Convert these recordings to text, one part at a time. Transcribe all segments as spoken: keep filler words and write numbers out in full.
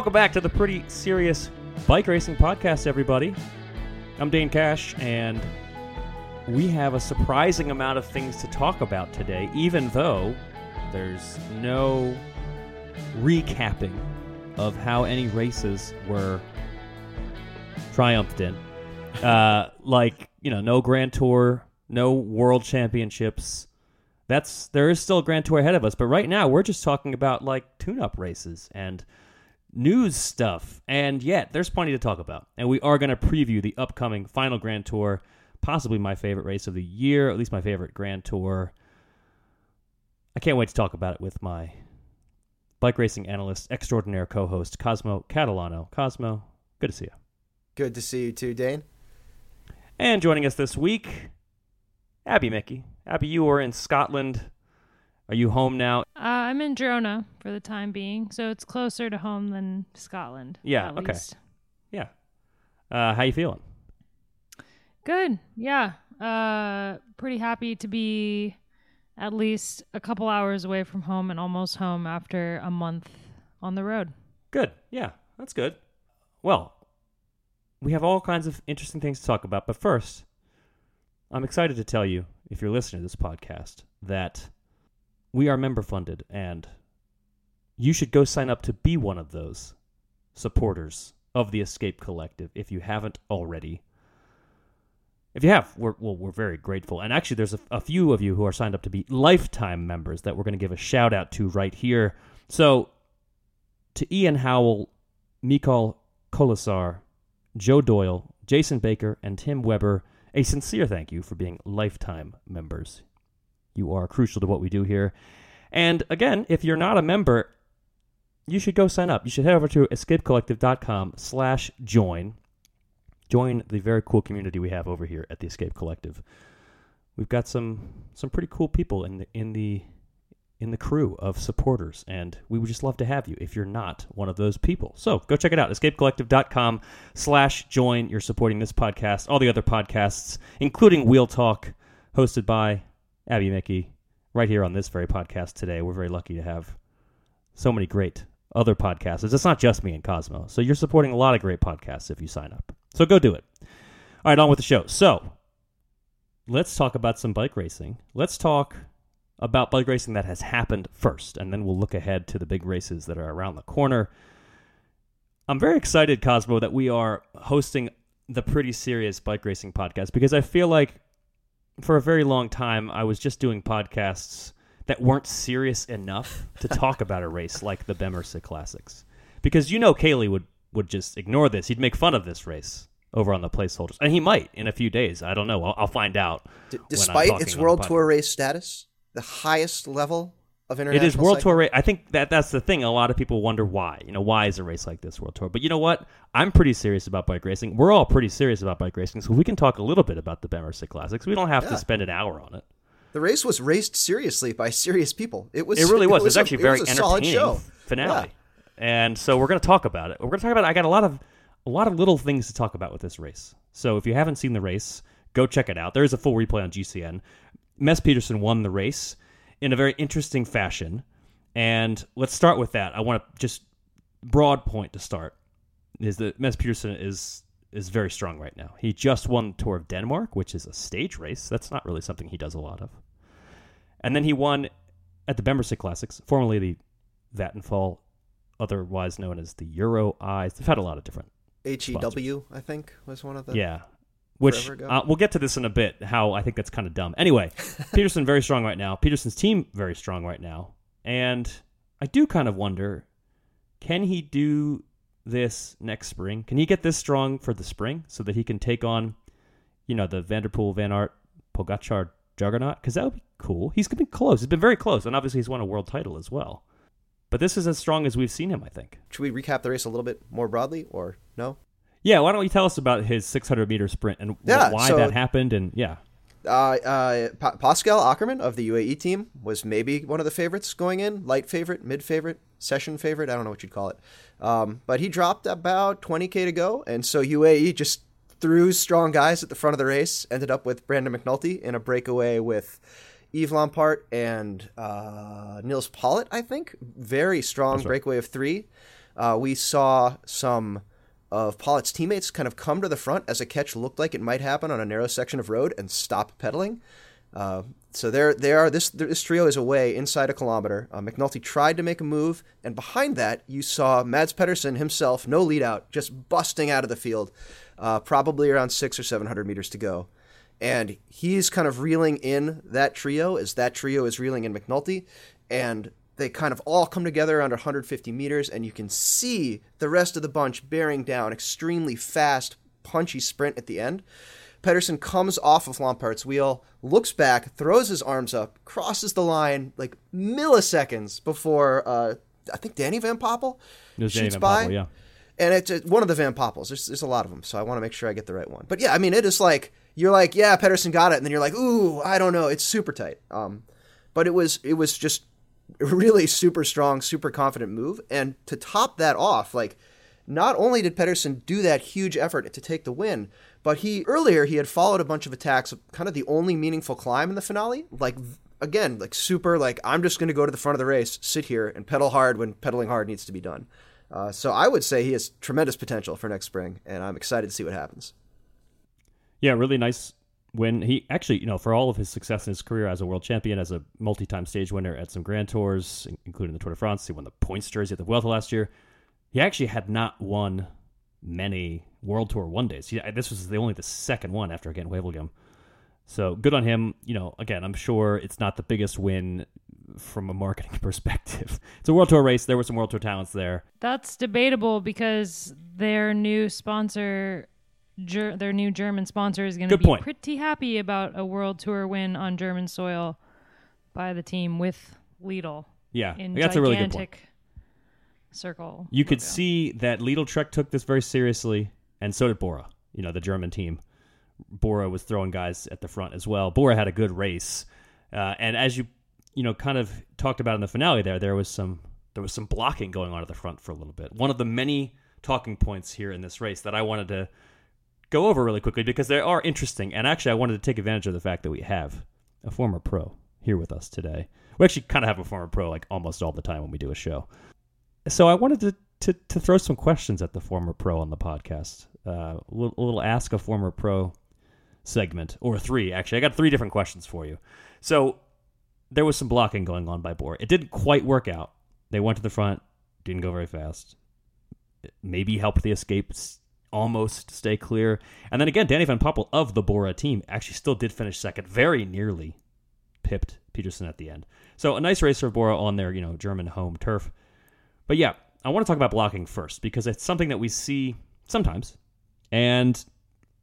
Welcome back to the Pretty Serious Bike Racing Podcast, everybody. I'm Dane Cash, and we have a surprising amount of things to talk about today, even though there's no recapping of how any races were triumphed in. Uh, like, you know, no Grand Tour, no World Championships. That's there is still a Grand Tour ahead of us, but right now we're just talking about, like, tune-up races and news stuff, and yet there's plenty to talk about, and we are going to preview the upcoming final Grand Tour, possibly my favorite race of the year, at least my favorite Grand Tour. I can't wait to talk about it with my bike racing analyst extraordinaire co-host Cosmo Catalano. Cosmo, good to see you. Good to see you too, Dane. And joining us this week, Abby Mickey. Abby, you were in Scotland. Are you home now? Uh, I'm in Girona for the time being, so it's closer to home than Scotland. Yeah, okay. Least. Yeah. Uh, how you feeling? Good, yeah. Uh, pretty happy to be at least a couple hours away from home and almost home after a month on the road. Good, yeah, that's good. Well, we have all kinds of interesting things to talk about, but first, I'm excited to tell you, if you're listening to this podcast, that we are member funded, and you should go sign up to be one of those supporters of the Escape Collective if you haven't already. If you have, we're, well, we're very grateful. And actually, there's a, a few of you who are signed up to be lifetime members that we're going to give a shout out to right here. So to Ian Howell, Mikal Kolasar, Joe Doyle, Jason Baker, and Tim Weber, a sincere thank you for being lifetime members. You are crucial to what we do here. And again, if you're not a member, you should go sign up. You should head over to escapecollective.com slash join. Join the very cool community we have over here at the Escape Collective. We've got some some pretty cool people in the in the in the crew of supporters, and we would just love to have you if you're not one of those people. So go check it out, escapecollective.com slash join. You're supporting this podcast, all the other podcasts, including Wheel Talk, hosted by Abby Mickey, right here on this very podcast today. We're very lucky to have so many great other podcasters. It's not just me and Cosmo. So you're supporting a lot of great podcasts if you sign up. So go do it. All right, on with the show. So let's talk about some bike racing. Let's talk about bike racing that has happened first, and then we'll look ahead to the big races that are around the corner. I'm very excited, Cosmo, that we are hosting the Pretty Serious Bike Racing Podcast, because I feel like for a very long time, I was just doing podcasts that weren't serious enough to talk about a race like the Bemer Cyclassics. Because you know Kaylee would, would just ignore this. He'd make fun of this race over on the placeholders. And he might in a few days. I don't know. I'll, I'll find out. D- despite its World Tour race status, the highest level of international It is World cycling. Tour race. I think that that's the thing. A lot of people wonder why. You know, why is a race like this World Tour? But you know what? I'm pretty serious about bike racing. We're all pretty serious about bike racing, so we can talk a little bit about the Bemer Cyclassics. We don't have yeah. to spend an hour on it. The race was raced seriously by serious people. It was. It really was. It was, it was actually a, very it was a entertaining solid show. Finale. Yeah. And so we're going to talk about it. We're going to talk about it. I got a lot of a lot of little things to talk about with this race. So if you haven't seen the race, go check it out. There is a full replay on G C N. Mads Pedersen won the race in a very interesting fashion. And let's start with that. I want to just broad point to start is that Mads Pedersen is is very strong right now. He just won the Tour of Denmark, which is a stage race. That's not really something he does a lot of. And then he won at the Bemer Cyclassics, formerly the Vattenfall, otherwise known as the Euro Eyes. They've had a lot of different H E W, I think, was one of the... Yeah. Which uh, we'll get to this in a bit, how I think that's kind of dumb. Anyway, Pedersen very strong right now. Pedersen's team very strong right now. And I do kind of wonder, can he do this next spring? Can he get this strong for the spring so that he can take on, you know, the Van der Poel, Van Aert, Pogačar juggernaut? Because that would be cool. He's been close. He's been very close. And obviously he's won a world title as well. But this is as strong as we've seen him, I think. Should we recap the race a little bit more broadly or no? Yeah, why don't you tell us about his six hundred meter sprint and yeah, why so, that happened? And yeah, uh, uh, pa- Pascal Ackermann of the U A E team was maybe one of the favorites going in, light favorite, mid favorite, session favorite. I don't know what you'd call it, um, but he dropped about twenty k to go, and so U A E just threw strong guys at the front of the race. Ended up with Brandon McNulty in a breakaway with Yves Lampaert and uh, Nils Pollitt, I think, very strong That's breakaway right. of three. Uh, we saw some of Pollitt's teammates kind of come to the front as a catch looked like it might happen on a narrow section of road and stop pedaling. Uh, so there, there are. This this trio is away inside a kilometer. Uh, McNulty tried to make a move, and behind that, you saw Mads Pedersen himself, no lead out, just busting out of the field, uh, probably around six or seven hundred meters to go, and he's kind of reeling in that trio as that trio is reeling in McNulty, and they kind of all come together around one hundred fifty meters, and you can see the rest of the bunch bearing down, extremely fast, punchy sprint at the end. Pedersen comes off of Lompart's wheel, looks back, throws his arms up, crosses the line like milliseconds before, uh, I think Danny Van Poppel shoots Van by. Poppel, yeah. And it's uh, one of the Van Poppels. There's, there's a lot of them, so I want to make sure I get the right one. But yeah, I mean, it is like, you're like, yeah, Pedersen got it. And then you're like, ooh, I don't know. It's super tight. Um, but it was it was just a really super strong, super confident move. And to top that off, like, not only did Pedersen do that huge effort to take the win, but he earlier he had followed a bunch of attacks, kind of the only meaningful climb in the finale. Like, again, like super, like, I'm just going to go to the front of the race, sit here, and pedal hard when pedaling hard needs to be done. Uh, so I would say he has tremendous potential for next spring, and I'm excited to see what happens. Yeah, really nice win. He actually, you know, for all of his success in his career as a world champion, as a multi-time stage winner at some Grand Tours, including the Tour de France, he won the points jersey at the Vuelta last year. He actually had not won many World Tour one days. He, this was the only the second one after, again, Wevelgem. So good on him. You know, again, I'm sure it's not the biggest win from a marketing perspective. It's a World Tour race. There were some World Tour talents there. That's debatable because their new sponsor, Ger- their new German sponsor, is going to be point. pretty happy about a World Tour win on German soil by the team with Lidl. Yeah, in that's a really good point. Circle. You logo. Could see that Lidl Trek took this very seriously, and so did Bora, you know, the German team. Bora was throwing guys at the front as well. Bora had a good race. Uh, and as you, you know, kind of talked about in the finale there, there was some there was some blocking going on at the front for a little bit. One of the many talking points here in this race that I wanted to go over really quickly because they are interesting. And actually, I wanted to take advantage of the fact that we have a former pro here with us today. We actually kind of have a former pro like almost all the time when we do a show. So I wanted to, to, to throw some questions at the former pro on the podcast. Uh, a little, a little Ask a Former Pro segment, or three, actually. I got three different questions for you. So there was some blocking going on by Bora. It didn't quite work out. They went to the front, didn't go very fast. It maybe helped the escape almost stay clear. And then again, Danny Van Poppel of the Bora team actually still did finish second, very nearly pipped Pedersen at the end. So a nice race for Bora on their, you know, German home turf. But yeah, I want to talk about blocking first because it's something that we see sometimes. And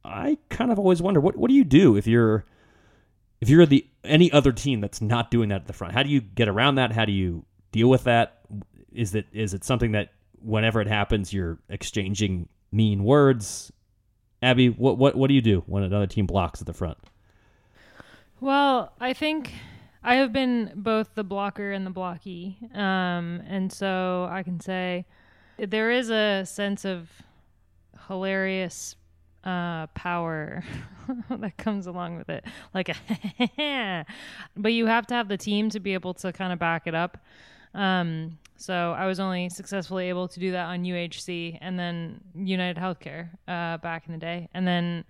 I kind of always wonder, what, what do you do if you're if you're the any other team that's not doing that at the front? How do you get around that? How do you deal with that? Is it is it something that whenever it happens, you're exchanging mean words? Abby, what what, what do you do when another team blocks at the front? Well, I think I have been both the blocker and the blockee, um, and so I can say there is a sense of hilarious uh, power that comes along with it, like a but you have to have the team to be able to kind of back it up. Um, so I was only successfully able to do that on U H C and then United Healthcare uh, back in the day, and then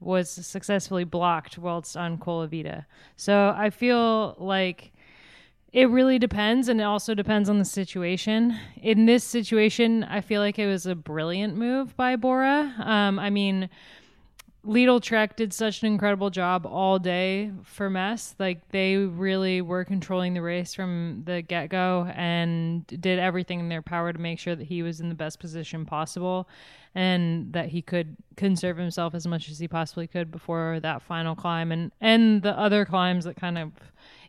was successfully blocked whilst on Colavita. So I feel like it really depends, and it also depends on the situation. In this situation, I feel like it was a brilliant move by Bora. Um, I mean, Lidl Trek did such an incredible job all day for Mess. Like, they really were controlling the race from the get-go and did everything in their power to make sure that he was in the best position possible and that he could conserve himself as much as he possibly could before that final climb and, and the other climbs that kind of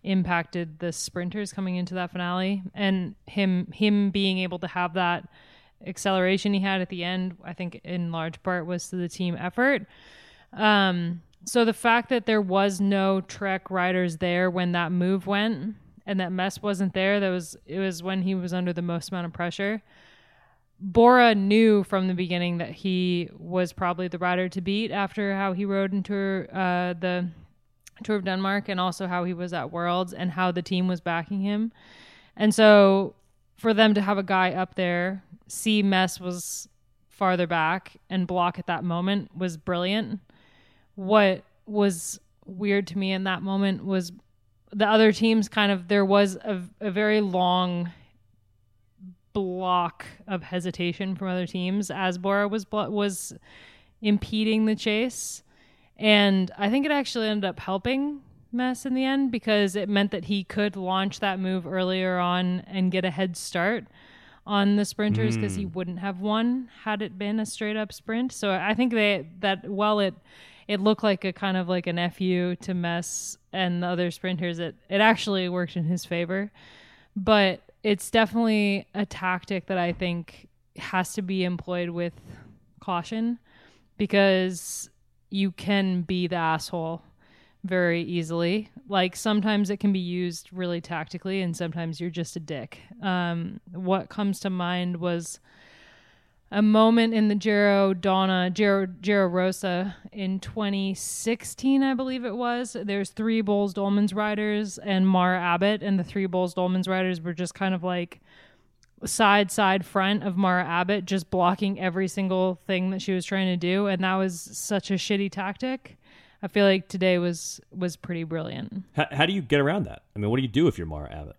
impacted the sprinters coming into that finale. And him him being able to have that acceleration he had at the end, I think in large part was to the team effort. Um, so the fact that there was no Trek riders there when that move went and that Mess wasn't there, that was, it was when he was under the most amount of pressure. Bora knew from the beginning that he was probably the rider to beat after how he rode into uh, the Tour of Denmark and also how he was at Worlds and how the team was backing him. And so for them to have a guy up there see Mess was farther back and block at that moment was brilliant. What was weird to me in that moment was the other teams kind of, there was a, a very long block of hesitation from other teams as Bora was was impeding the chase. And I think it actually ended up helping Mess in the end because it meant that he could launch that move earlier on and get a head start on the sprinters because mm. he wouldn't have won had it been a straight up sprint. So I think they that while it it looked like a kind of like an F U to Mess and the other sprinters, it, it actually worked in his favor. But it's definitely a tactic that I think has to be employed with caution because you can be the asshole very easily. Like sometimes it can be used really tactically and sometimes you're just a dick. Um, what comes to mind was a moment in the Giro Donna, Giro, Giro Rosa in twenty sixteen, I believe it was. There's three Boels Dolmans riders and Mara Abbott, and the three Boels Dolmans riders were just kind of like side, side, front of Mara Abbott, just blocking every single thing that she was trying to do. And that was such a shitty tactic. I feel like today was was pretty brilliant. How, how do you get around that? I mean, what do you do if you're Mara Abbott?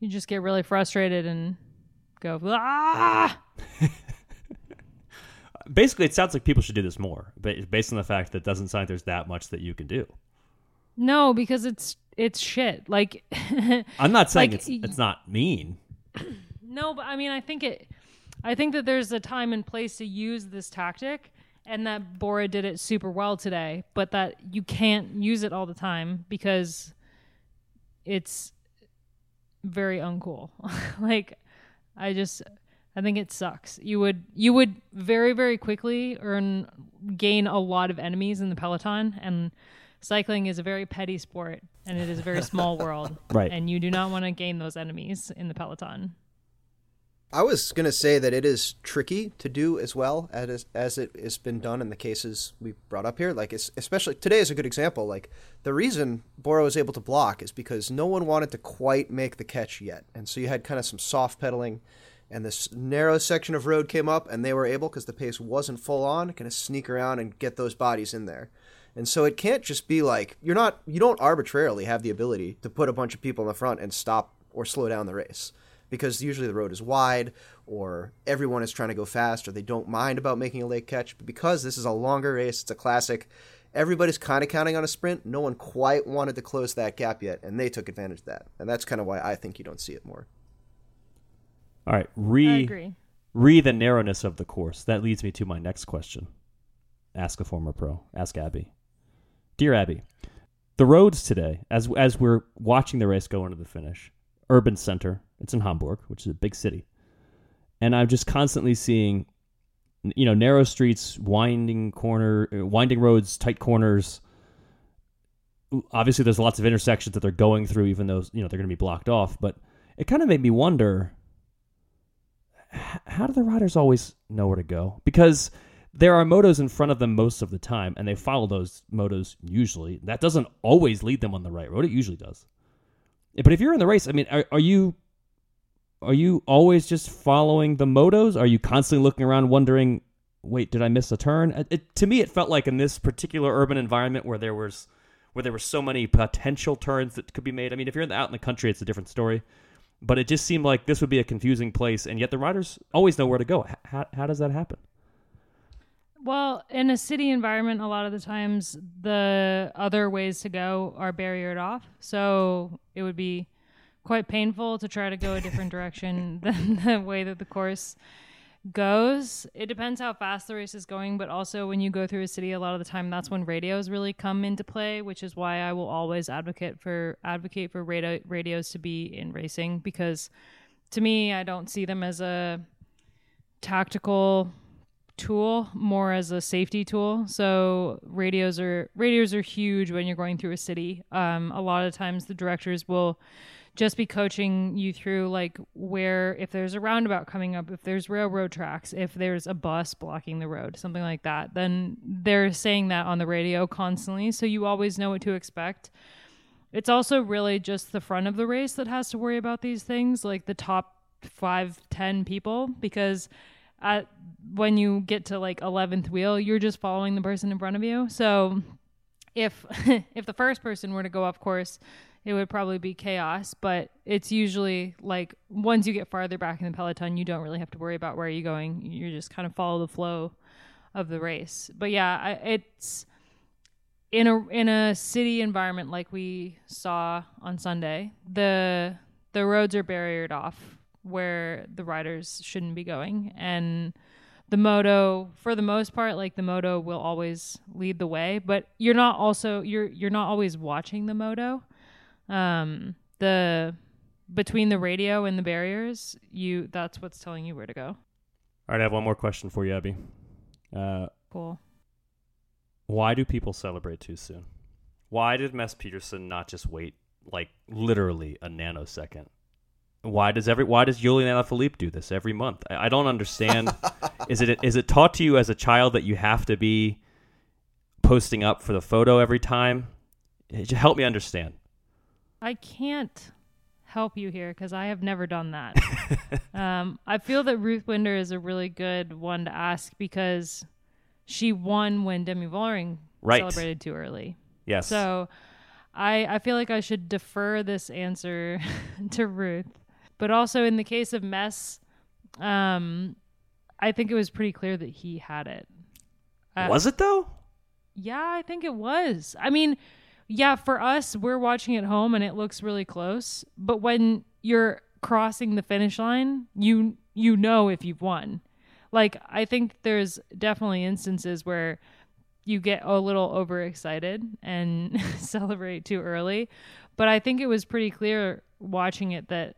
You just get really frustrated and go, ah! Basically, it sounds like people should do this more, but based on the fact that it doesn't sound like there's that much that you can do. No, because it's it's shit. Like, I'm not saying like, it's it's not mean. No, but I mean, I think it. I think that there's a time and place to use this tactic. And that Bora did it super well today, but that you can't use it all the time because it's very uncool. Like, I just, I think it sucks. You would, you would very, very quickly earn, gain a lot of enemies in the peloton, and cycling is a very petty sport, and it is a very small world, right? And you do not want to gain those enemies in the peloton. I was going to say that it is tricky to do as well as as it has been done in the cases we brought up here. Like, it's, especially today is a good example. Like, the reason Bora was able to block is because no one wanted to quite make the catch yet. And so you had kind of some soft pedaling, and this narrow section of road came up, and they were able, because the pace wasn't full on, kind of sneak around and get those bodies in there. And so it can't just be like, you're not, you don't arbitrarily have the ability to put a bunch of people in the front and stop or slow down the race, because usually the road is wide or everyone is trying to go fast or they don't mind about making a late catch. But because this is a longer race, it's a classic, everybody's kind of counting on a sprint. No one quite wanted to close that gap yet, and they took advantage of that. And that's kind of why I think you don't see it more. All right. Re, I agree. Re the narrowness of the course. That leads me to my next question. Ask a former pro. Ask Abby. Dear Abby, the roads today, as as we're watching the race go into the finish, urban center. It's in Hamburg, which is a big city. And I'm just constantly seeing, you know, narrow streets, winding corner, winding roads, tight corners. Obviously, there's lots of intersections that they're going through, even though, you know, they're going to be blocked off. But it kind of made me wonder, how do the riders always know where to go? Because there are motos in front of them most of the time, and they follow those motos usually. That doesn't always lead them on the right road. It usually does. But if you're in the race, I mean, are, are you are you always just following the motos? Are you constantly looking around wondering, wait, did I miss a turn? It, it, to me, it felt like in this particular urban environment where there was where there were so many potential turns that could be made. I mean, if you're in the, out in the country, it's a different story. But it just seemed like this would be a confusing place, and yet the riders always know where to go. How, how does that happen? Well, in a city environment, a lot of the times the other ways to go are barriered off. So it would be quite painful to try to go a different direction than the way that the course goes. It depends how fast the race is going, but also when you go through a city, a lot of the time that's when radios really come into play, which is why I will always advocate for advocate for radio, radios to be in racing, because to me, I don't see them as a tactical tool, more as a safety tool. So radios are radios are huge when you're going through a city. Um, a lot of times the directors will just be coaching you through, like, where, if there's a roundabout coming up, if there's railroad tracks, if there's a bus blocking the road, something like that, then they're saying that on the radio constantly. So you always know what to expect. It's also really just the front of the race that has to worry about these things. Like the top five, ten people, because at, when you get to like eleventh wheel, you're just following the person in front of you. So if if the first person were to go off course, it would probably be chaos, but it's usually like once you get farther back in the peloton, you don't really have to worry about where you're going. You just kind of follow the flow of the race. But yeah, I, it's in a in a city environment like we saw on Sunday. The the roads are barriered off where the riders shouldn't be going, and the moto, for the most part, like the moto will always lead the way, but you're not also you're you're not always watching the moto. Um, the between the radio and the barriers, you that's what's telling you where to go. All right, I have one more question for you, Abby. Uh, cool. Why do people celebrate too soon? Why did Mads Pedersen not just wait like literally a nanosecond? Why does every why does Julian Alaphilippe do this every month? I, I don't understand. Is it is it taught to you as a child that you have to be posting up for the photo every time? It, help me understand. I can't help you here because I have never done that. um, I feel that Ruth Winder is a really good one to ask because she won when Demi Vollering right. celebrated too early. Yes. So I, I feel like I should defer this answer to Ruth. But also in the case of Mess, um, I think it was pretty clear that he had it. Uh, was it though? Yeah, I think it was. I mean... Yeah, for us, we're watching at home and it looks really close. But when you're crossing the finish line, you you know if you've won. Like, I think there's definitely instances where you get a little overexcited and celebrate too early. But I think it was pretty clear watching it that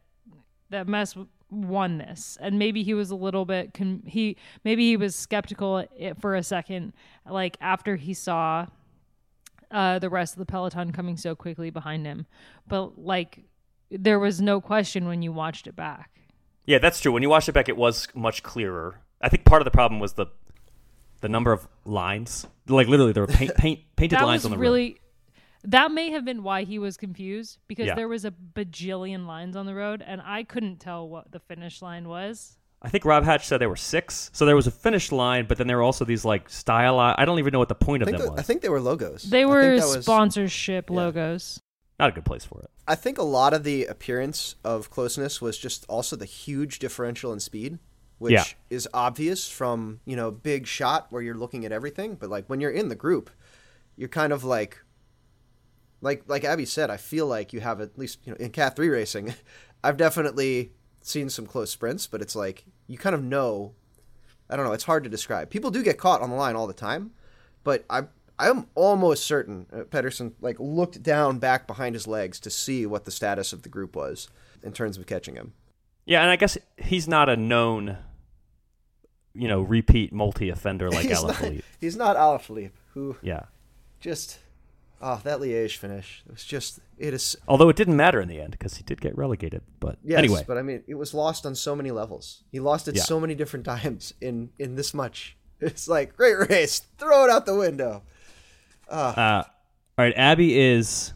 that Mess won this. And maybe he was a little bit, con- he maybe he was skeptical for a second, like after he saw... Uh, the rest of the peloton coming so quickly behind him. But, like, there was no question when you watched it back. Yeah, that's true. When you watched it back, it was much clearer. I think part of the problem was the the number of lines. Like, literally, there were paint, paint, painted lines on the really, road. That may have been why he was confused, because yeah. there was a bajillion lines on the road, and I couldn't tell what the finish line was. I think Rob Hatch said there were six. So there was a finish line, but then there were also these like stylized. I don't even know what the point of them the, was. I think they were logos. They were sponsorship was, logos. Yeah. Not a good place for it. I think a lot of the appearance of closeness was just also the huge differential in speed, which yeah. is obvious from, you know, big shot where you're looking at everything. But like when you're in the group, you're kind of like, like, like Abby said, I feel like you have at least, you know, in Cat three racing, I've definitely... seen some close sprints, but it's like you kind of know. I don't know, it's hard to describe. People do get caught on the line all the time, but I I'm almost certain Pedersen like looked down back behind his legs to see what the status of the group was in terms of catching him. Yeah, and I guess he's not a known, you know, repeat multi offender like Alaphilippe. He's not Alaphilippe, who yeah, just oh that Liège finish. It was just. It is. Although it didn't matter in the end because he did get relegated. But yes, anyway. But I mean, it was lost on so many levels. He lost it yeah. so many different times in, in this much. It's like, great race. Throw it out the window. Uh, uh, all right. Abby is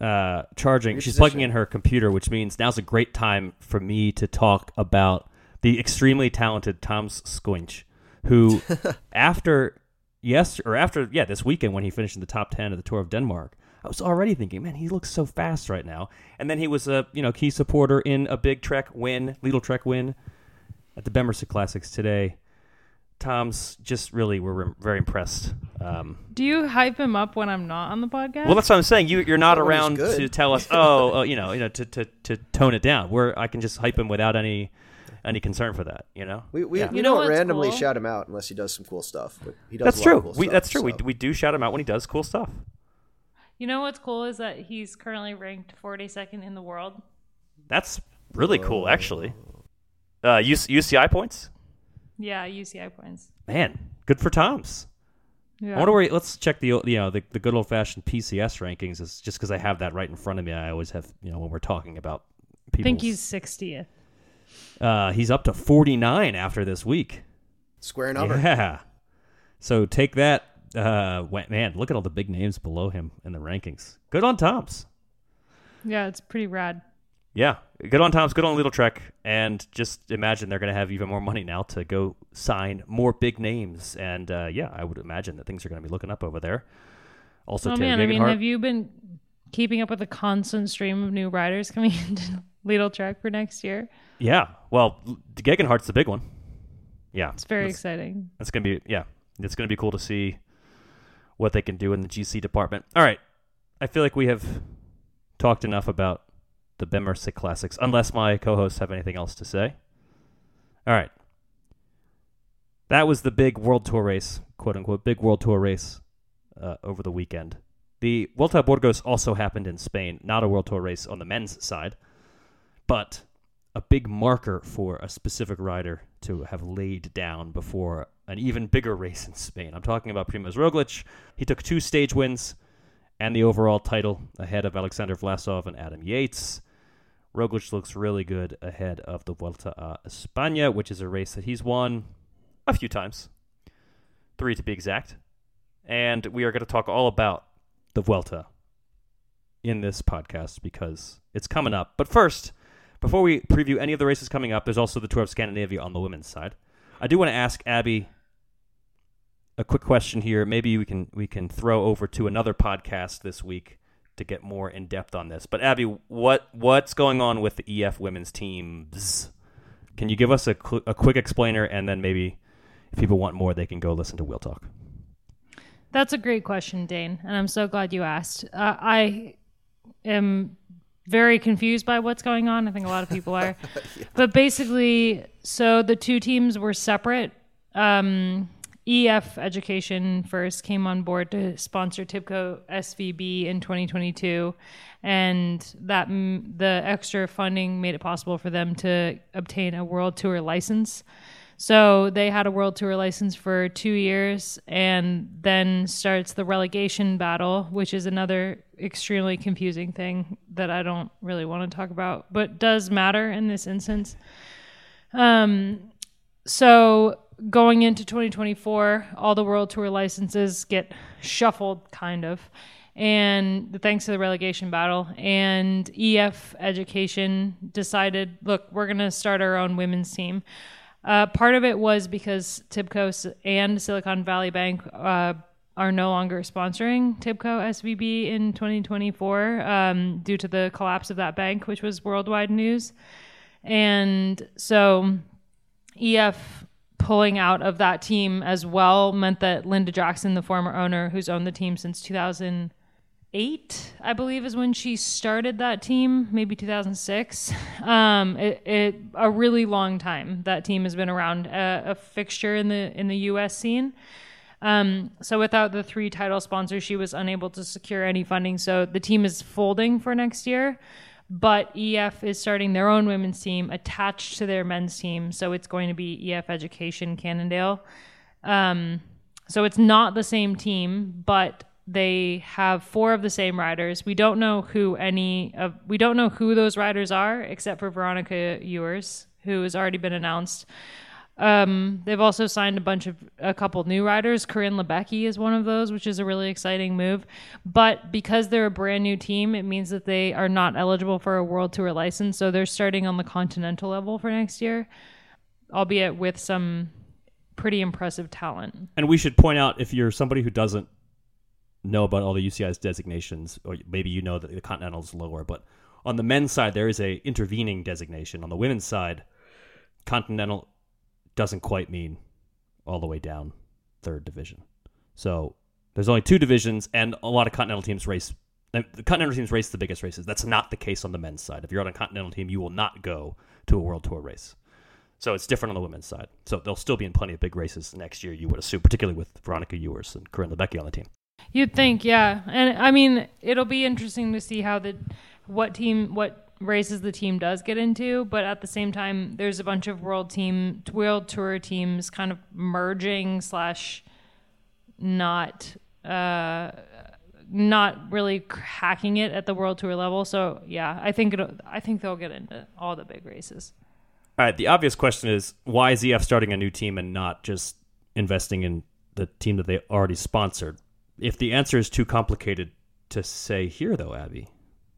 uh, charging. She's position. plugging in her computer, which means now's a great time for me to talk about the extremely talented Toms Skujiņš, who after, yes, or after, yeah, this weekend when he finished in the top ten of the Tour of Denmark, I was already thinking, man, he looks so fast right now. And then he was a you know key supporter in a big Trek win, Lidl Trek win at the Bemer Cyclassics today. Tom's just really were very impressed. Um, Do you hype him up when I'm not on the podcast? Well, that's what I'm saying. You, you're not around to tell us, oh, uh, you know, you know, to, to, to tone it down. Where I can just hype him without any any concern for that. You know, we we yeah. you, you know, don't randomly cool? shout him out unless he does some cool stuff. But he does. That's a true. Lot of cool we, stuff, that's true. So. We we do shout him out when he does cool stuff. You know what's cool is that he's currently ranked forty-second in the world. That's really Whoa. cool, actually. Uh, U C I points? Yeah, U C I points. Man, good for Toms. Yeah. I wonder where he, let's check the you know the, the good old fashioned P C S rankings. Is just because I have that right in front of me. I always have you know when we're talking about people. I think he's sixtieth. Uh, he's up to forty-nine after this week. Square number. Yeah. So take that. Uh, man, look at all the big names below him in the rankings. Good on Toms. Yeah, it's pretty rad. Yeah, good on Toms, good on Lidl Trek, and just imagine they're going to have even more money now to go sign more big names, and uh, yeah, I would imagine that things are going to be looking up over there. Also, oh Taylor man, Gegenhardt. I mean, have you been keeping up with the constant stream of new riders coming into Lidl Trek for next year? Yeah, well, Gegenhardt's the big one. Yeah, it's very that's, exciting. That's going to be yeah, it's going to be cool to see what they can do in the G C department. All right, I feel like we have talked enough about the Bemer Cyclassics, unless my co-hosts have anything else to say. All right. That was the big World Tour race, quote-unquote, big World Tour race uh, over the weekend. The Vuelta a Burgos also happened in Spain, not a World Tour race on the men's side, but a big marker for a specific rider to have laid down before an even bigger race in Spain. I'm talking about Primoz Roglic. He took two stage wins and the overall title ahead of Alexander Vlasov and Adam Yates. Roglic looks really good ahead of the Vuelta a España, which is a race that he's won a few times, three to be exact. And we are going to talk all about the Vuelta in this podcast because it's coming up. But first, before we preview any of the races coming up, there's also the Tour of Scandinavia on the women's side. I do want to ask Abby a quick question here. Maybe we can we can throw over to another podcast this week to get more in depth on this. But Abby, what what's going on with the E F women's teams? Can you give us a cl- a quick explainer, and then maybe if people want more, they can go listen to Wheel Talk. That's a great question, Dane, and I'm so glad you asked. Uh, I am very confused by what's going on. I think a lot of people are, yeah. But basically, so the two teams were separate. Um, E F Education first came on board to sponsor TIBCO S V B in twenty twenty-two, and that m- the extra funding made it possible for them to obtain a World Tour license. So they had a World Tour license for two years, and then starts the relegation battle, which is another extremely confusing thing that I don't really want to talk about, but does matter in this instance. Um, so... Going into twenty twenty-four, all the World Tour licenses get shuffled, kind of, and thanks to the relegation battle. And E F Education decided, look, we're going to start our own women's team. Uh, part of it was because TIBCO and Silicon Valley Bank uh, are no longer sponsoring TIBCO S V B in twenty twenty-four um, due to the collapse of that bank, which was worldwide news. And so E F pulling out of that team as well meant that Linda Jackson, the former owner who's owned the team since two thousand eight, I believe is when she started that team, maybe two thousand six. Um, it, it a really long time. That team has been around a, a fixture in the, in the U S scene. Um, so without the three title sponsors, she was unable to secure any funding. So the team is folding for next year. But E F is starting their own women's team attached to their men's team. So it's going to be E F Education Cannondale. Um, so it's not the same team, but they have four of the same riders. We don't know who any of, we don't know who those riders are, except for Veronica Ewers, who has already been announced. Um, they've also signed a bunch of, a couple new riders. Corinne Lebecky is one of those, which is a really exciting move. But because they're a brand new team, it means that they are not eligible for a World Tour license. So they're starting on the continental level for next year, albeit with some pretty impressive talent. And we should point out, if you're somebody who doesn't know about all the U C I's designations, or maybe you know that the continental is lower, but on the men's side, there is a intervening designation. On the women's side, continental doesn't quite mean all the way down third division. So there's only two divisions, and a lot of continental teams race. The continental teams race the biggest races. That's not the case on the men's side. If you're on a continental team, you will not go to a World Tour race. So it's different on the women's side. So they'll still be in plenty of big races next year, you would assume, particularly with Veronica Ewers and Corinne Lebecky on the team. You'd think, yeah. And I mean, it'll be interesting to see how the what team, what races the team does get into, but at the same time, there's a bunch of world team, world tour teams kind of merging slash not, uh, not really hacking it at the world tour level. So yeah, I think it'll, I think they'll get into all the big races. All right. The obvious question is, why is E F starting a new team and not just investing in the team that they already sponsored? If the answer is too complicated to say here, though, Abby,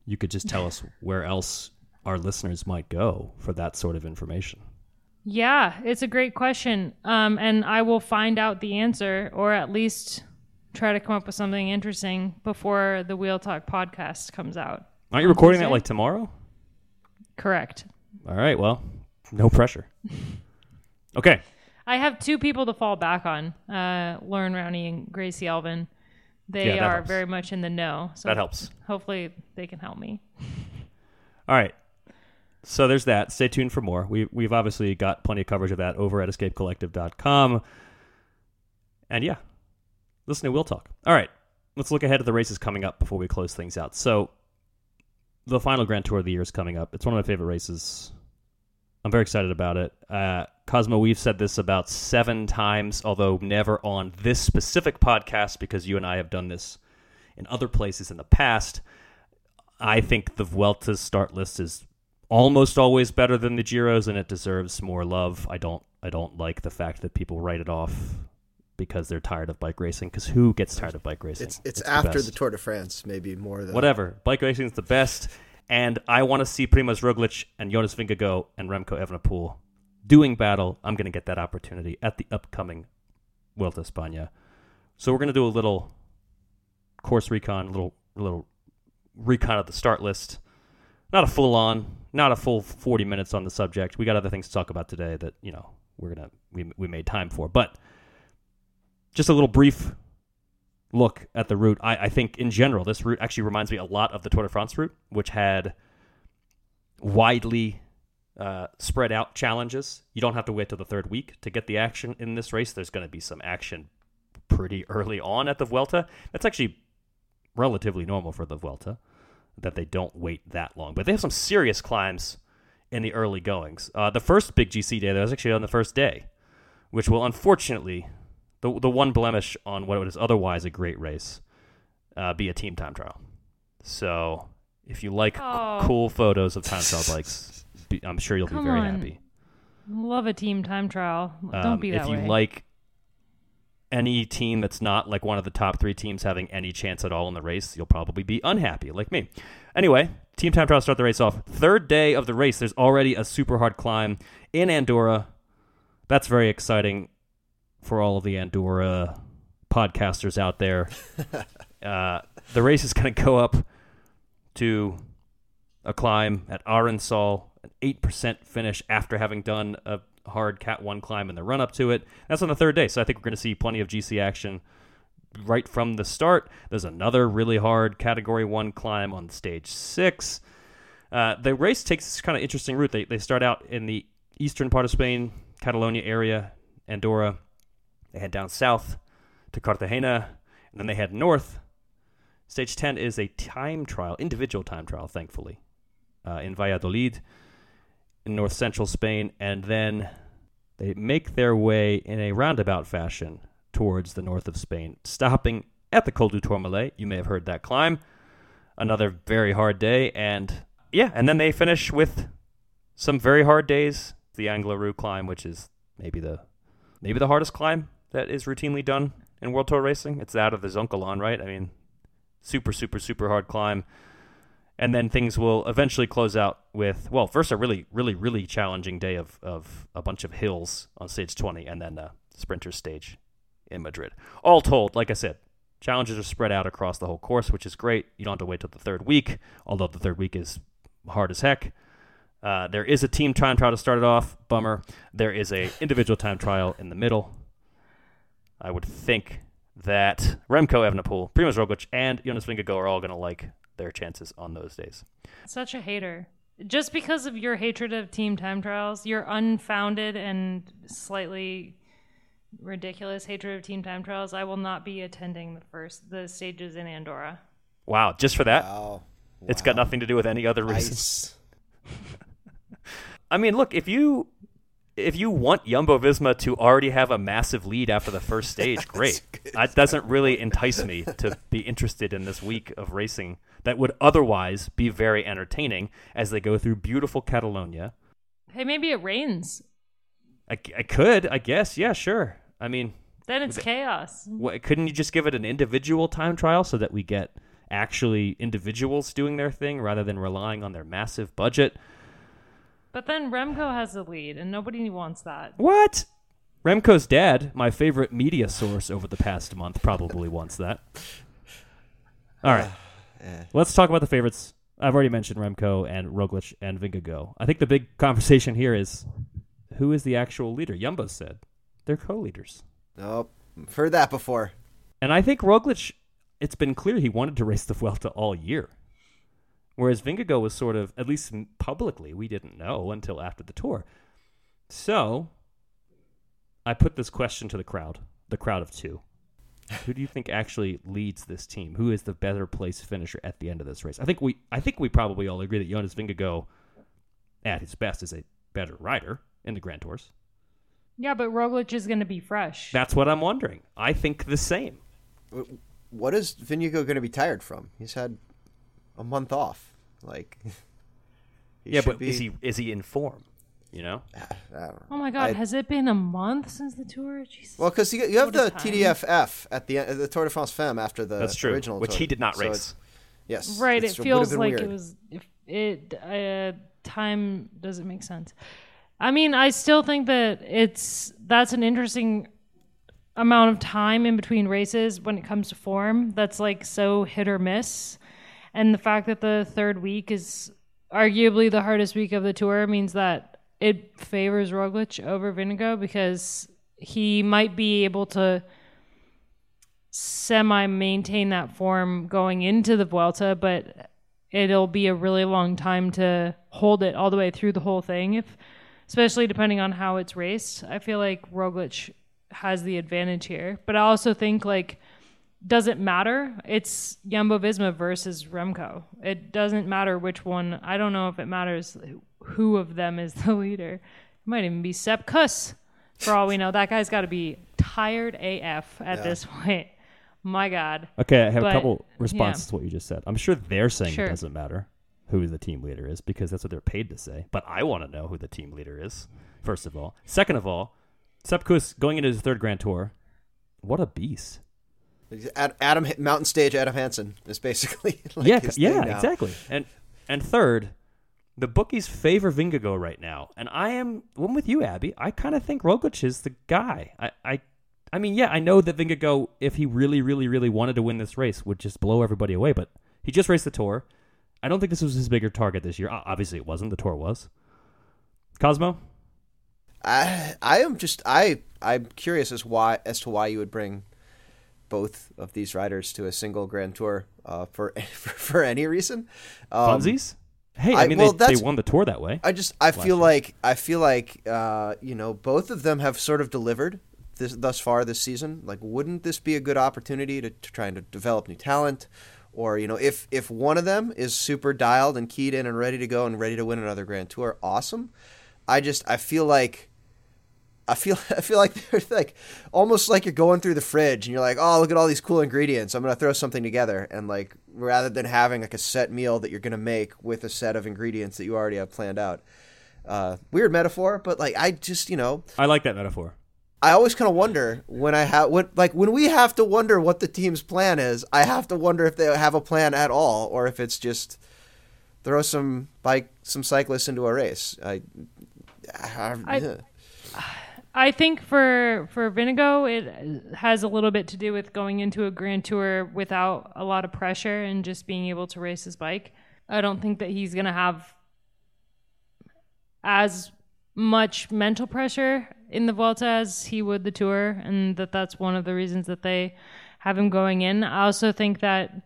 you could just tell us where else our listeners might go for that sort of information? Yeah, it's a great question. Um, and I will find out the answer, or at least try to come up with something interesting before the Wheel Talk podcast comes out. Aren't you recording that like tomorrow? Correct. All right. Well, no pressure. Okay. I have two people to fall back on, uh, Lauren Rowney and Gracie Elvin. They yeah, are helps. very much in the know. So that helps. Hopefully they can help me. All right. So there's that. Stay tuned for more. We, we've obviously got plenty of coverage of that over at escape collective dot com. And yeah, listen to Wheel Talk. All right, let's look ahead at the races coming up before we close things out. So the final Grand Tour of the year is coming up. It's one of my favorite races. I'm very excited about it. Uh, Cosmo, we've said this about seven times, although never on this specific podcast because you and I have done this in other places in the past. I think the Vuelta's start list is almost always better than the Giro's, and it deserves more love. I don't I don't like the fact that people write it off because they're tired of bike racing, because who gets tired of bike racing? It's, it's, it's after the, the Tour de France, maybe more than... Whatever. Bike racing is the best, and I want to see Primoz Roglic and Jonas Vingegaard and Remco Evenepoel doing battle. I'm going to get that opportunity at the upcoming Vuelta a España. So we're going to do a little course recon, a little, little recon of the start list. Not a full-on... Not a full forty minutes on the subject. We got other things to talk about today that, you know, we're gonna we we made time for. But just a little brief look at the route. I, I think in general, this route actually reminds me a lot of the Tour de France route, which had widely uh, spread out challenges. You don't have to wait till the third week to get the action in this race. There's going to be some action pretty early on at the Vuelta. That's actually relatively normal for the Vuelta, that they don't wait that long. But they have some serious climbs in the early goings. Uh, the first big G C day, that was actually on the first day, which will unfortunately, the the one blemish on what is otherwise a great race, uh, be a team time trial. So if you like oh. c- cool photos of time trial bikes, be, I'm sure you'll Come be very on. happy. Love a team time trial. Don't um, be that if way. If you like any team that's not like one of the top three teams having any chance at all in the race, you'll probably be unhappy like me. Anyway, team time trials start the race off. Third day of the race, there's already a super hard climb in Andorra. That's very exciting for all of the Andorra podcasters out there. uh, the race is going to go up to a climb at Aronsal, an eight percent finish after having done a hard Cat one climb in the run-up to it. That's on the third day, so I think we're going to see plenty of G C action right from the start. There's another really hard Category one climb on Stage six. Uh, the race takes this kind of interesting route. They, they start out in the eastern part of Spain, Catalonia area, Andorra. They head down south to Cartagena, and then they head north. Stage ten is a time trial, individual time trial, thankfully, uh, in Valladolid, in north central Spain, and then they make their way in a roundabout fashion towards the north of Spain, stopping at the Col du Tourmalet. You may have heard that climb. Another very hard day, and yeah, and then they finish with some very hard days. The Anglerou climb, which is maybe the maybe the hardest climb that is routinely done in World Tour racing. It's out of the Zoncolan, right? I mean, super, super, super hard climb. And then things will eventually close out with, well, first a really, really, really challenging day of, of a bunch of hills on stage twenty, and then a sprinter stage in Madrid. All told, like I said, challenges are spread out across the whole course, which is great. You don't have to wait till the third week, although the third week is hard as heck. Uh, there is a team time trial to start it off. Bummer. There is a individual time trial in the middle. I would think that Remco Evenepoel, Primoz Roglic, and Jonas Vingegaard are all going to like their chances on those days. Such a hater. Just because of your hatred of team time trials, your unfounded and slightly ridiculous hatred of team time trials, I will not be attending the first the stages in Andorra. Wow, just for that? Wow. Wow. It's got nothing to do with any other reasons. I mean, look, if you if you want Jumbo Visma to already have a massive lead after the first stage, great. That doesn't really entice me to be interested in this week of racing that would otherwise be very entertaining as they go through beautiful Catalonia. Hey, maybe it rains. I, I could, I guess. Yeah, sure. I mean... Then it's th- chaos. What, couldn't you just give it an individual time trial so that we get actually individuals doing their thing rather than relying on their massive budget? But then Remco has the lead, and nobody wants that. What? Remco's dad, my favorite media source over the past month, probably wants that. All right. Uh, eh. Let's talk about the favorites. I've already mentioned Remco and Roglic and Vingegaard. I think the big conversation here is, who is the actual leader? Jumbo said they're co-leaders. Nope. I've heard that before. And I think Roglic, it's been clear he wanted to race the Vuelta all year. Whereas Vingegaard was sort of, at least publicly, we didn't know until after the tour. So I put this question to the crowd, the crowd of two. Who do you think actually leads this team? Who is the better placed finisher at the end of this race? I think we I think we probably all agree that Jonas Vingegaard, at his best, is a better rider in the Grand Tours. Yeah, but Roglic is going to be fresh. That's what I'm wondering. I think the same. What is Vingegaard going to be tired from? He's had a month off. Like, yeah, but be... is he is he in form? You know? Oh my God! I, has it been a month since the tour? Jesus. Well, because you, you have the T D F F at the end, the Tour de France Femme after the That's true, original, which tour. He did not race. So yes, right. It feels like weird. It was. It uh, time doesn't make sense. I mean, I still think that it's that's an interesting amount of time in between races when it comes to form. That's like so hit or miss, and the fact that the third week is arguably the hardest week of the tour means that it favors Roglic over Vingegaard because he might be able to semi-maintain that form going into the Vuelta, but it'll be a really long time to hold it all the way through the whole thing, if, especially depending on how it's raced. I feel like Roglic has the advantage here. But I also think, like, does it matter? It's Jumbo Visma versus Remco. It doesn't matter which one. I don't know if it matters who of them is the leader. It might even be Sepp Kuss. For all we know, that guy's got to be tired A F at yeah. this point. My God. Okay, I have but, a couple responses yeah. to what you just said. I'm sure they're saying sure. it doesn't matter who the team leader is because that's what they're paid to say. But I want to know who the team leader is, first of all. Second of all, Sepp Kuss going into his third Grand Tour, what a beast. Adam Mountain Stage Adam Hansen is basically like yeah, his yeah, now. Exactly. And and third, the bookies favor Vingegaard right now, and I am one with you, Abby. I kind of think Roglic is the guy. I, I, I mean, yeah, I know that Vingegaard, if he really, really, really wanted to win this race, would just blow everybody away. But he just raced the Tour. I don't think this was his bigger target this year. Obviously, it wasn't. The Tour was. Cosmo, I, I am just I, I'm curious as why as to why you would bring both of these riders to a single Grand Tour uh, for, for for any reason. Um, Funsies? Hey, I mean, I, well, they, they won the tour that way. I just, I feel year. like, I feel like, uh, you know, both of them have sort of delivered this, thus far this season. Like, wouldn't this be a good opportunity to, to try and develop new talent? Or, you know, if, if one of them is super dialed and keyed in and ready to go and ready to win another Grand Tour, awesome. I just, I feel like, I feel, I feel like they're like, almost like you're going through the fridge and you're like, oh, look at all these cool ingredients. I'm going to throw something together. And like, rather than having like a set meal that you're going to make with a set of ingredients that you already have planned out. Uh, weird metaphor, but like, I just, you know, I like that metaphor. I always kind of wonder when I have, when, like when we have to wonder what the team's plan is, I have to wonder if they have a plan at all, or if it's just throw some bike, some cyclists into a race. I, I, I, I I think for for Vingegaard, it has a little bit to do with going into a Grand Tour without a lot of pressure and just being able to race his bike. I don't think that he's going to have as much mental pressure in the Vuelta as he would the Tour, and that that's one of the reasons that they have him going in. I also think that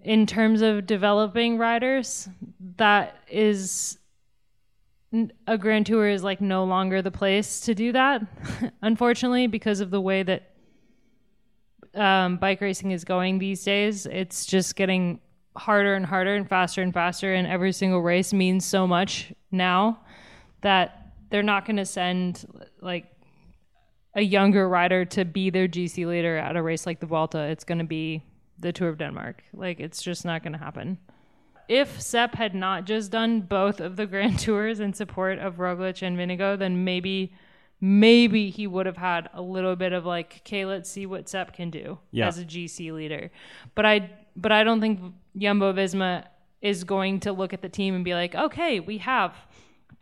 in terms of developing riders, that is... a Grand Tour is like no longer the place to do that, unfortunately, because of the way that um, bike racing is going these days. It's just getting harder and harder and faster and faster, and every single race means so much now that they're not going to send like a younger rider to be their G C leader at a race like the Vuelta. It's going to be the Tour of Denmark. Like, it's just not going to happen. If Sepp had not just done both of the Grand Tours in support of Roglic and Vingegaard, then maybe, maybe he would have had a little bit of like, okay, let's see what Sepp can do yeah. as a G C leader. But I, but I don't think Jumbo Visma is going to look at the team and be like, okay, we have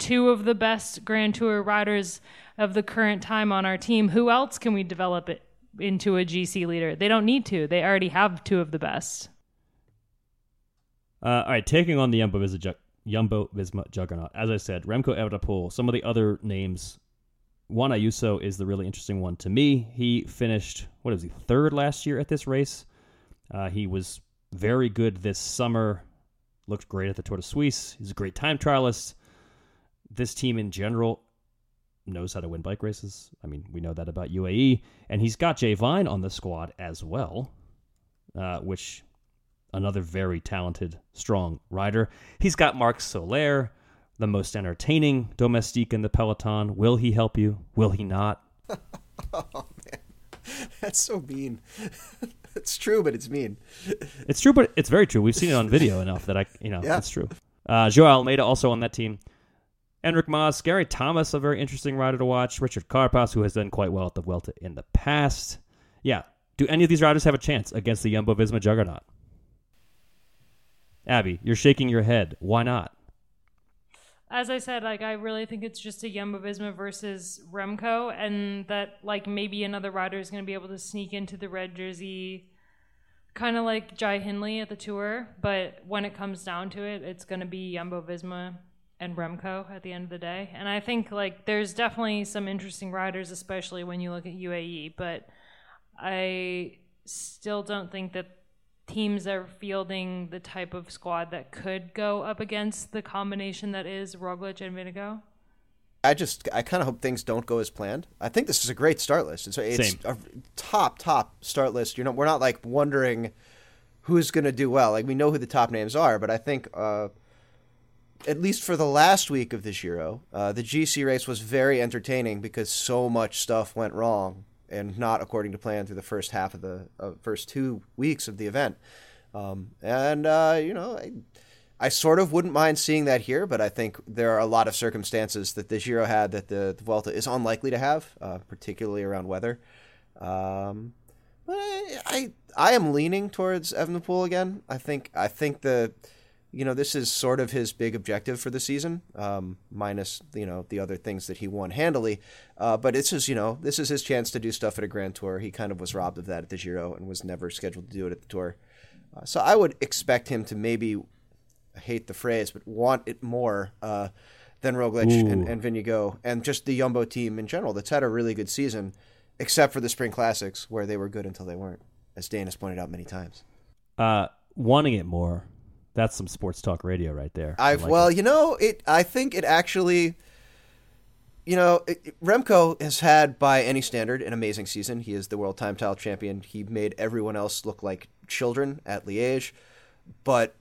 two of the best Grand Tour riders of the current time on our team. Who else can we develop it into a G C leader? They don't need to. They already have two of the best. Uh, all right, taking on the Jumbo Visma, jug- Jumbo Visma juggernaut. As I said, Remco Evenepoel, some of the other names. Juan Ayuso is the really interesting one to me. He finished, what is he, third last year at this race. Uh, he was very good this summer, looked great at the Tour de Suisse. He's a great time trialist. This team in general knows how to win bike races. I mean, we know that about U A E. And he's got Jay Vine on the squad as well, uh, which another very talented, strong rider. He's got Marc Soler, the most entertaining domestique in the peloton. Will he help you? Will he not? Oh, man. That's so mean. It's true, but it's mean. It's true, but it's very true. We've seen it on video enough that I, you know, yeah. It's true. Uh, Joao Almeida also on that team. Enric Mas, Gary Thomas, a very interesting rider to watch. Richard Carpas, who has done quite well at the Vuelta in the past. Yeah. Do any of these riders have a chance against the Jumbo Visma juggernaut? Abby, you're shaking your head. Why not? As I said, like I really think it's just a Jumbo Visma versus Remco, and that like maybe another rider is going to be able to sneak into the red jersey, kind of like Jai Hindley at the Tour. But when it comes down to it, it's going to be Jumbo Visma and Remco at the end of the day. And I think like there's definitely some interesting riders, especially when you look at U A E. But I still don't think that teams are fielding the type of squad that could go up against the combination that is Roglic and Vingegaard. I just, I kind of hope things don't go as planned. I think this is a great start list. It's, it's Same. a top, top start list. You know, we're not like wondering who's going to do well. Like we know who the top names are, but I think uh, at least for the last week of the Giro, uh, the G C race was very entertaining because so much stuff went wrong and not according to plan through the first half of the uh, first two weeks of the event. Um, and, uh, you know, I, I sort of wouldn't mind seeing that here, but I think there are a lot of circumstances that the Giro had that the, the Vuelta is unlikely to have, uh, particularly around weather. Um, but I, I I am leaning towards Evenepoel again. I think, I think the, you know, this is sort of his big objective for the season, um, minus, you know, the other things that he won handily. Uh, but it's just, you know, this is his chance to do stuff at a Grand Tour. He kind of was robbed of that at the Giro and was never scheduled to do it at the Tour. Uh, so I would expect him to maybe, I hate the phrase, but want it more uh, than Roglic and, and Vingegaard and just the Jumbo team in general that's had a really good season, except for the Spring Classics where they were good until they weren't, as Dane has pointed out many times. Uh, wanting it more. That's some sports talk radio right there. I like well, it. you know, it. I think it actually, you know, it, it, Remco has had, by any standard, an amazing season. He is the world time trial champion. He made everyone else look like children at Liège, but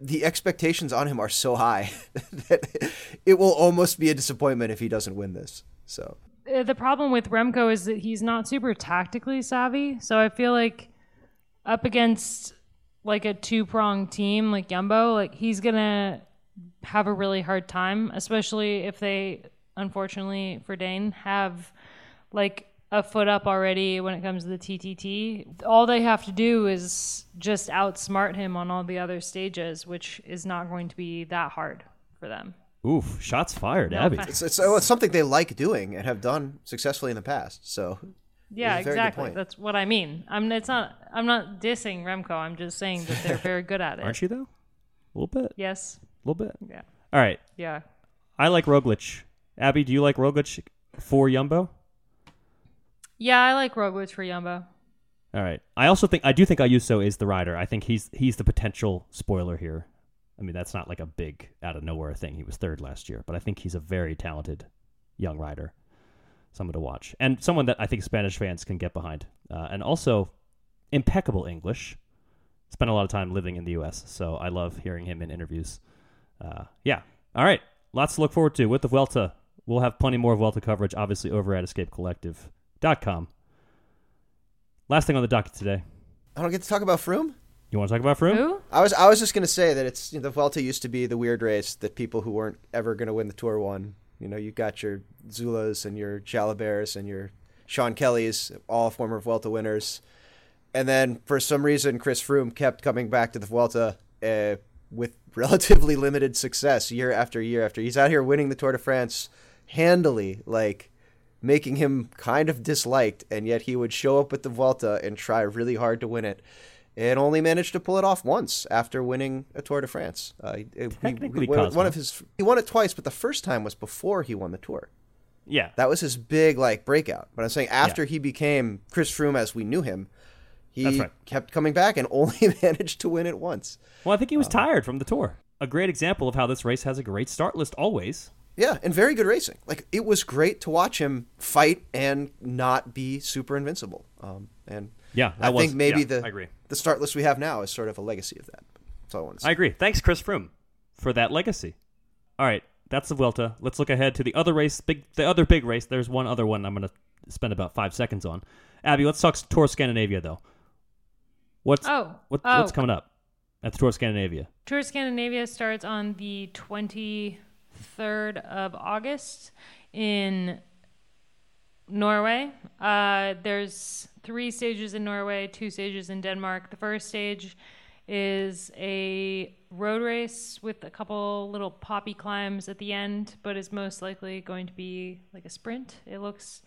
the expectations on him are so high that it will almost be a disappointment if he doesn't win this. So the problem with Remco is that he's not super tactically savvy. So I feel like up against like a two-pronged team like Jumbo, like he's gonna have a really hard time, especially if they, unfortunately for Dane, have like a foot up already when it comes to the T T T. All they have to do is just outsmart him on all the other stages, which is not going to be that hard for them. Oof! Shots fired, no Abby. It's, it's, it's something they like doing and have done successfully in the past. So. Yeah, exactly. That's what I mean. I'm. It's not. I'm not dissing Remco. I'm just saying that they're very good at it. Aren't you though? A little bit. Yes. A little bit. Yeah. All right. Yeah. I like Roglic. Abby, do you like Roglic for Jumbo? Yeah, I like Roglic for Jumbo. All right. I also think I do think Ayuso is the rider. I think he's he's the potential spoiler here. I mean, that's not like a big out of nowhere thing. He was third last year, but I think he's a very talented young rider. Someone to watch, and someone that I think Spanish fans can get behind, uh, and also impeccable English. Spent a lot of time living in the U S, so I love hearing him in interviews. Uh, yeah, all right, lots to look forward to with the Vuelta. We'll have plenty more Vuelta coverage, obviously, over at escape collective dot com. Last thing on the docket today. I don't get to talk about Froome. You want to talk about Froome? Who? I was I was just going to say that it's you know, the Vuelta used to be the weird race that people who weren't ever going to win the Tour won. You know, you got your Zulas and your Jalabers and your Sean Kellys, all former Vuelta winners. And then for some reason, Chris Froome kept coming back to the Vuelta uh, with relatively limited success year after year after. He's out here winning the Tour de France handily, like making him kind of disliked, and yet he would show up at the Vuelta and try really hard to win it, and only managed to pull it off once after winning a Tour de France. Uh, Technically, he, he, won, one of his, he won it twice, but the first time was before he won the Tour. Yeah, that was his big like breakout. But I'm saying after yeah. he became Chris Froome as we knew him, he That's right. kept coming back and only managed to win it once. Well, I think he was uh, tired from the Tour. A great example of how this race has a great start list always. Yeah, and very good racing. Like, it was great to watch him fight and not be super invincible. Um, and yeah, I was, think maybe yeah, the I agree. the start list we have now is sort of a legacy of that. That's all I want to say. I agree. Thanks, Chris Froome, for that legacy. All right. That's the Vuelta. Let's look ahead to the other race, big, the other big race. There's one other one I'm going to spend about five seconds on. Abby, let's talk Tour of Scandinavia, though. What's oh, what, oh. what's coming up at the Tour of Scandinavia? Tour of Scandinavia starts on the twenty-third of August in Norway. Uh, there's three stages in Norway, two stages in Denmark. The first stage is a road race with a couple little poppy climbs at the end, but is most likely going to be like a sprint. It looks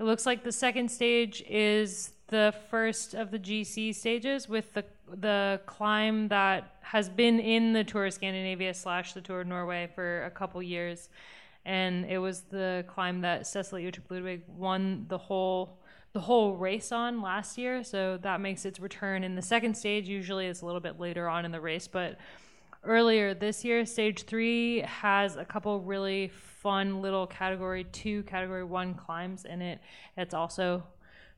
it looks like the second stage is the first of the G C stages with the the climb that has been in the Tour of Scandinavia slash the Tour of Norway for a couple years. And it was the climb that Cecilie Uttrup Ludwig won the whole the whole race on last year, so that makes its return in the second stage. Usually it's a little bit later on in the race, but earlier this year, stage three has a couple really fun little category two, category one climbs in it. It's also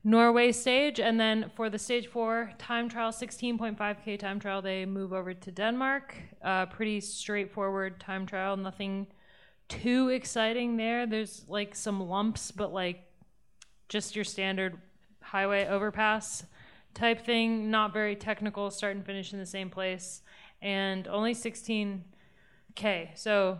Norway stage. And then for the stage four time trial, sixteen point five K time trial, they move over to Denmark. Uh, pretty straightforward time trial, nothing too exciting there. There's like some lumps, but like just your standard highway overpass type thing, not very technical, start and finish in the same place, and only sixteen K. So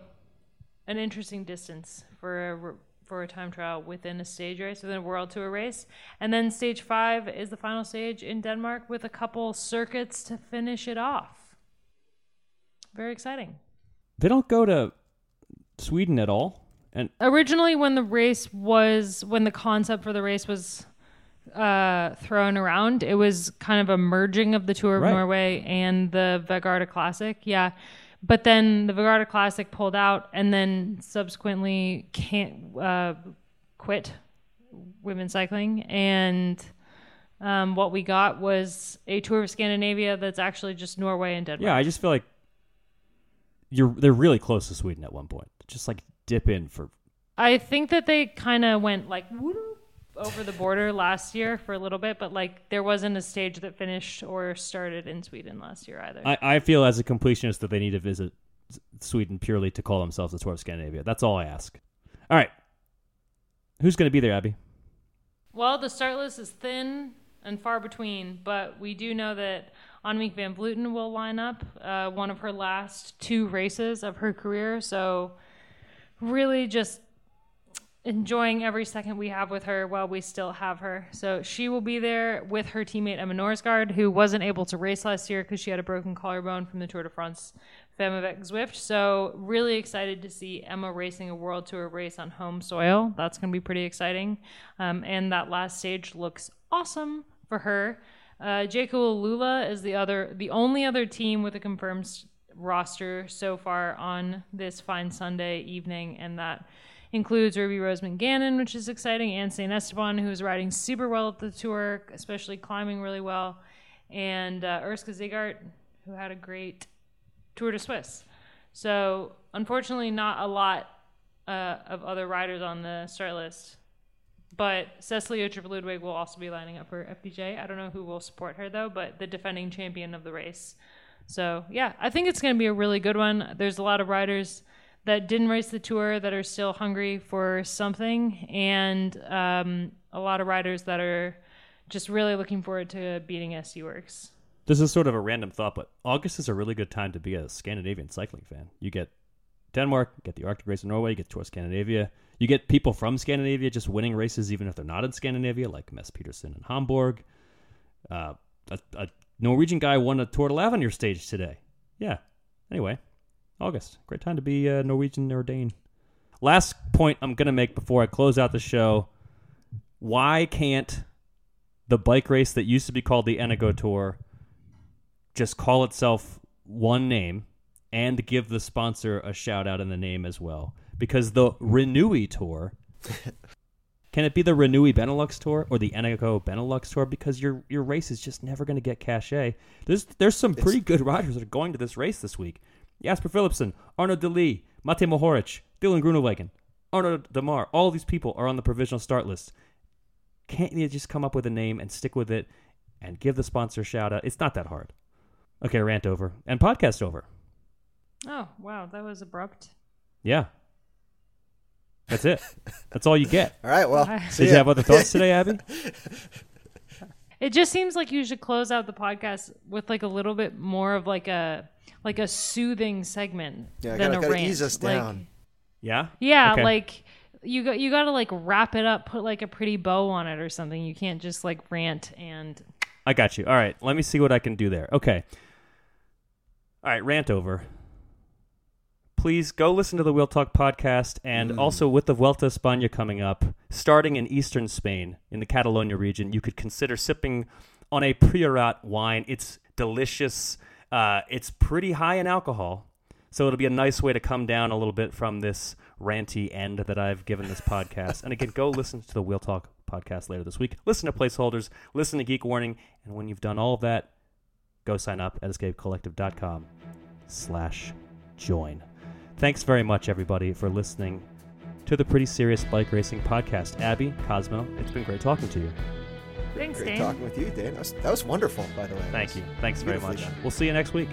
an interesting distance for a, for a time trial within a stage race, within a World Tour race. And then stage five is the final stage in Denmark with a couple circuits to finish it off. Very exciting. They don't go to Sweden at all. And originally when the race was, when the concept for the race was uh, thrown around, it was kind of a merging of the Tour of right. Norway and the Vegarda Classic. Yeah. But then the Vegarda Classic pulled out and then subsequently can't uh, quit women's cycling. And um, what we got was a Tour of Scandinavia that's actually just Norway and Denmark. Yeah, I just feel like you're they're really close to Sweden at one point. Just like dip in for I think that they kind of went like whoop, over the border last year for a little bit, but like there wasn't a stage that finished or started in Sweden last year either. I, I feel as a completionist that they need to visit Sweden purely to call themselves the Tour of Scandinavia. That's all I ask. All right. Who's going to be there, Abby? Well, the start list is thin and far between, but we do know that Annemiek van Vleuten will line up uh, one of her last two races of her career, so really just enjoying every second we have with her while we still have her. So she will be there with her teammate Emma Norsgaard, who wasn't able to race last year because she had a broken collarbone from the Tour de France Femme of Zwift. So really excited to see Emma racing a World Tour race on home soil. That's going to be pretty exciting. Um, and that last stage looks awesome for her. Uh, J K U Lula is the other, the only other team with a confirmed st- roster so far on this fine Sunday evening, and that includes Ruby Roseman Gannon, which is exciting, and Saint Esteban, who's riding super well at the Tour, especially climbing really well, and uh, Urska Ziegart, who had a great Tour de Suisse. So unfortunately not a lot uh, of other riders on the start list, but Cecilie Uttrup Ludwig will also be lining up for F D J. I don't know who will support her though, but the defending champion of the race. So, yeah, I think it's going to be a really good one. There's a lot of riders that didn't race the Tour that are still hungry for something, and um, a lot of riders that are just really looking forward to beating S U Works. This is sort of a random thought, but August is a really good time to be a Scandinavian cycling fan. You get Denmark, you get the Arctic race in Norway, you get Tour Scandinavia. You get people from Scandinavia just winning races even if they're not in Scandinavia, like Mads Pedersen in Hamburg. Uh, a, a Norwegian guy won a Tour de Lavenir stage today. Yeah, Anyway, August. Great time to be uh, Norwegian or Dane. Last point I'm going to make before I close out the show. Why can't the bike race that used to be called the Enego Tour just call itself one name and give the sponsor a shout out in the name as well? Because the Renewy Tour... Can it be the Renewy Benelux Tour or the Enego Benelux Tour? Because your your race is just never going to get cachet. There's there's some pretty it's... good riders that are going to this race this week. Jasper Philipsen, Arno De Lee, Mate Mohoric, Dylan Groenewegen, Arno Demar. All these people are on the provisional start list. Can't you just come up with a name and stick with it and give the sponsor a shout out? It's not that hard. Okay, rant over. And podcast over. Oh, wow. That was abrupt. Yeah. That's it. That's all you get. All right, well. Did you have other thoughts today, Abby? It just seems like you should close out the podcast with like a little bit more of like a like a soothing segment yeah, than gotta, a gotta rant. Ease us down. Like, yeah? Yeah, okay. Like you got you got to like wrap it up, put like a pretty bow on it or something. You can't just like rant and I got you. All right, let me see what I can do there. Okay. All right, rant over. Please go listen to the Wheel Talk podcast, and mm. also with the Vuelta a España coming up, starting in eastern Spain, in the Catalonia region, you could consider sipping on a Priorat wine. It's delicious. Uh, it's pretty high in alcohol, so it'll be a nice way to come down a little bit from this ranty end that I've given this podcast. And again, go listen to the Wheel Talk podcast later this week. Listen to Placeholders. Listen to Geek Warning. And when you've done all of that, go sign up at escapecollective.com slash join. Thanks very much, everybody, for listening to the Pretty Serious Bike Racing Podcast. Abby, Cosmo, it's been great talking to you. Thanks, Dane. Great talking with you, Dane. That was, that was wonderful, by the way. Thank you. Thanks very much. Done. We'll see you next week.